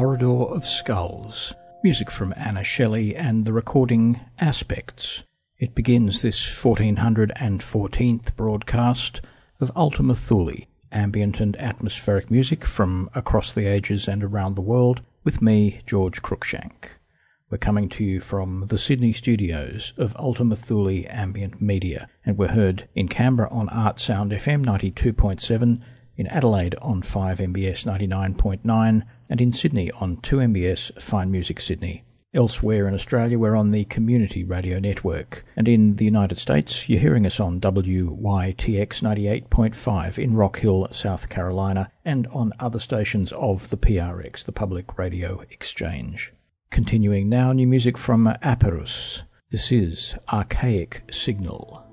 Corridor of Skulls, music from Anna Shelley and the recording Aspects. It begins this 1414th broadcast of Ultima Thule, ambient and atmospheric music from across the ages and around the world, with me, George Cruickshank. We're coming to you from the Sydney studios of Ultima Thule Ambient Media, and we're heard in Canberra on ArtSound FM 92.7, in Adelaide on 5MBS 99.9, and in Sydney on 2MBS Fine Music Sydney. Elsewhere in Australia, we're on the Community Radio Network, and in the United States, you're hearing us on WYTX 98.5 in Rock Hill, South Carolina, and on other stations of the PRX, the Public Radio Exchange. Continuing now, new music from Aperus. This is Archaic Signal.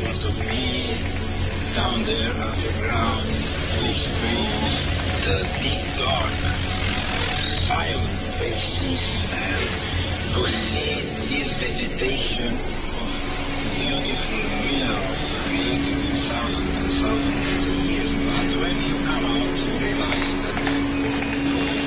front of me, down there on the ground, pushed through the deep dark, silent spaces, and could see this vegetation of beautiful minerals created in thousands and thousands of years. But when you come out, you realize that this is the view in the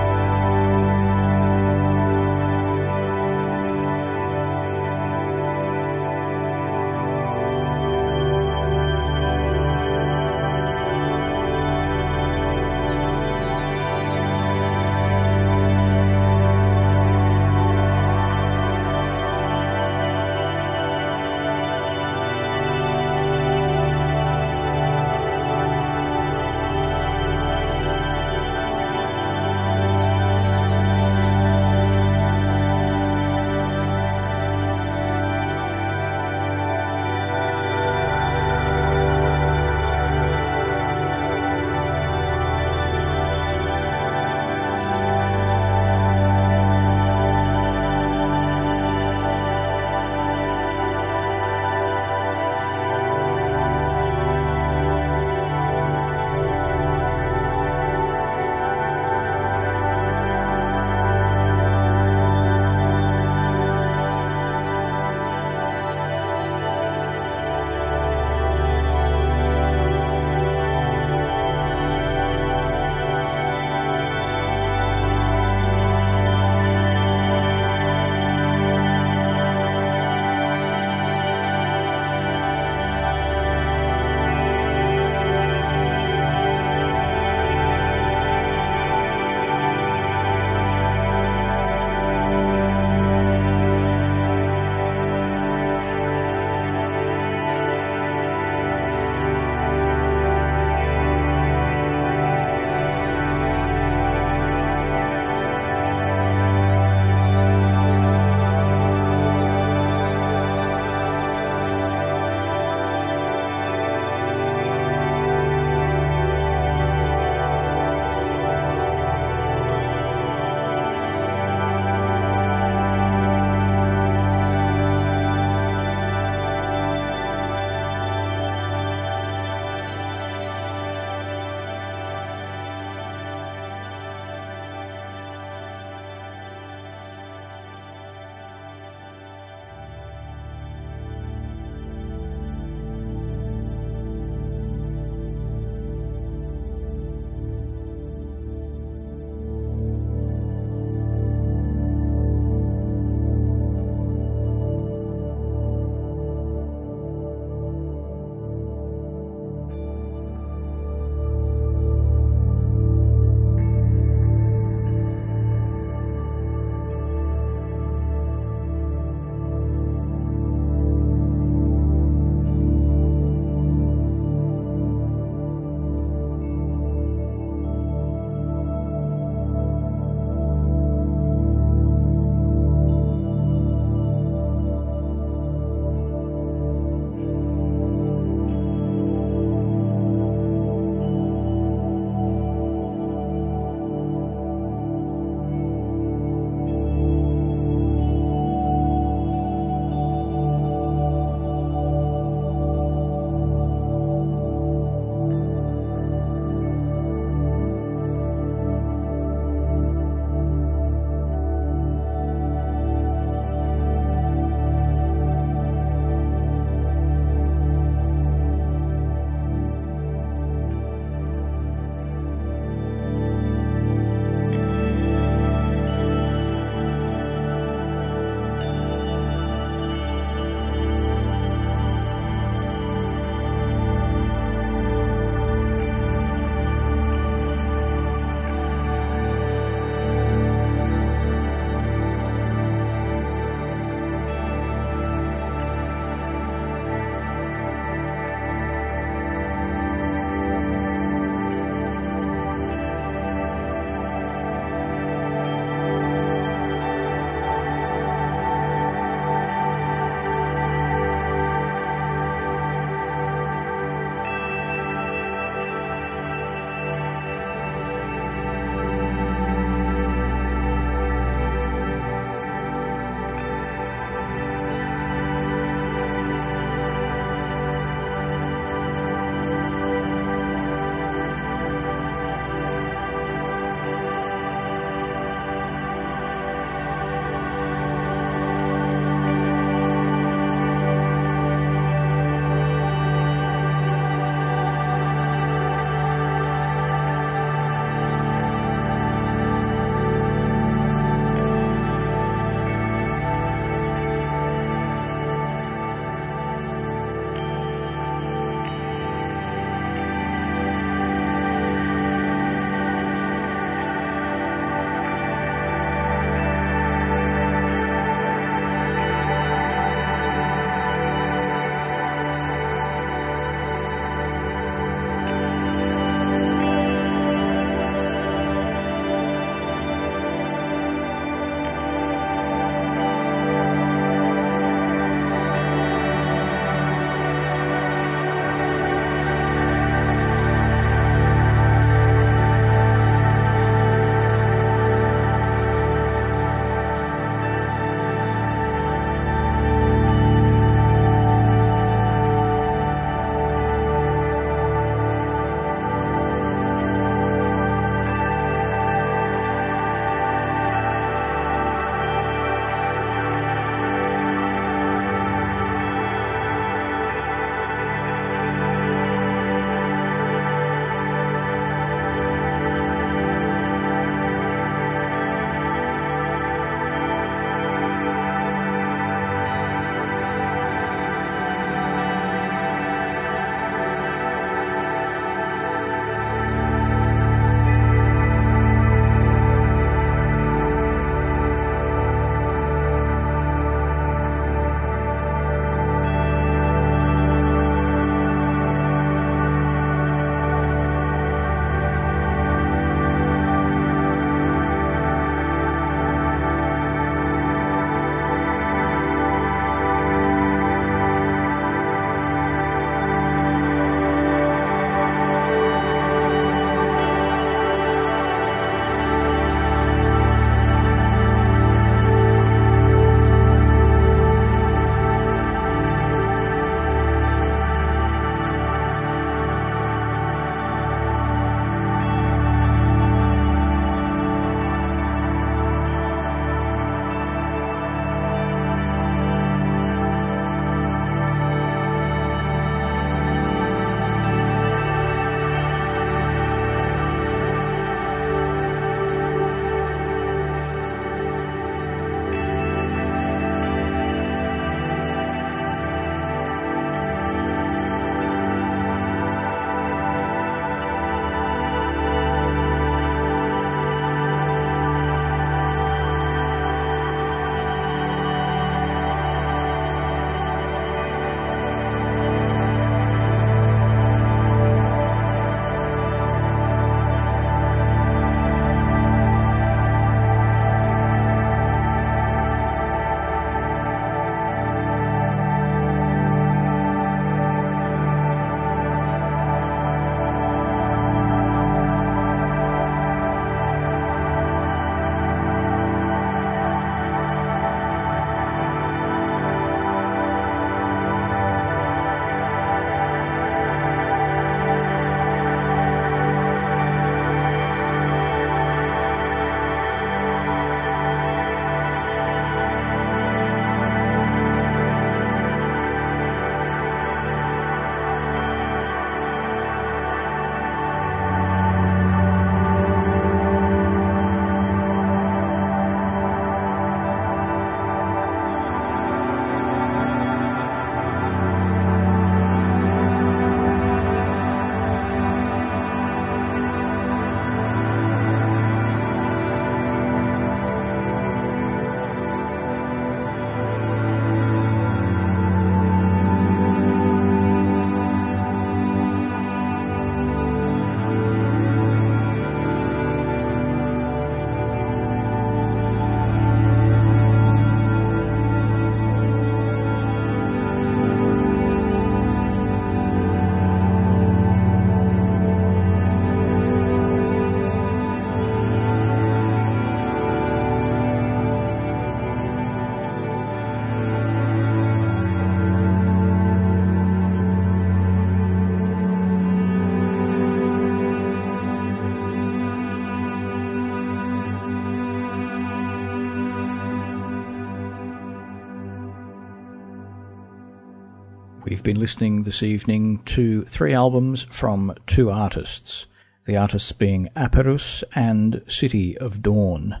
You've been listening this evening to three albums from two artists, the artists being Aperus and City of Dawn.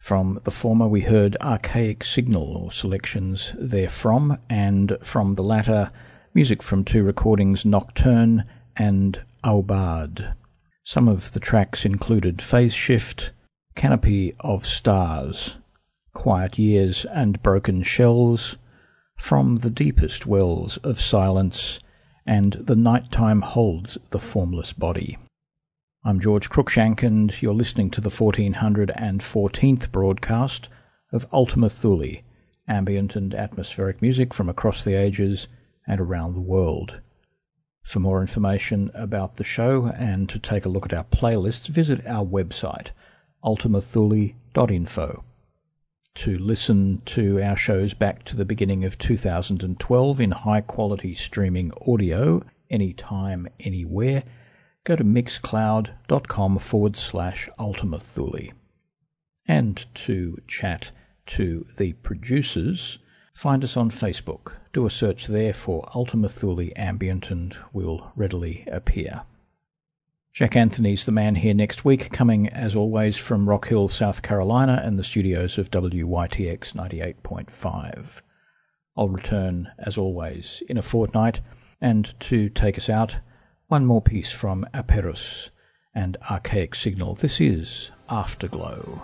From the former we heard Archaic Signal, or selections therefrom, and from the latter, music from two recordings, Nocturne and Aubade. Some of the tracks included Phase Shift, Canopy of Stars, Quiet Years and Broken Shells, From the Deepest Wells of Silence, and The Nighttime Holds the Formless Body. I'm George Cruickshank, and you're listening to the 1414th broadcast of Ultima Thule, ambient and atmospheric music from across the ages and around the world. For more information about the show and to take a look at our playlists, visit our website, ultimathule.info. To listen to our shows back to the beginning of 2012 in high-quality streaming audio, anytime, anywhere, go to mixcloud.com/Ultima Thule. And to chat to the producers, find us on Facebook. Do a search there for Ultima Thule Ambient and we'll readily appear. Jack Anthony's the man here next week, coming as always from Rock Hill, South Carolina and the studios of WYTX 98.5. I'll return as always in a fortnight, and to take us out, one more piece from Aperus and Archaic Signal. This is Afterglow.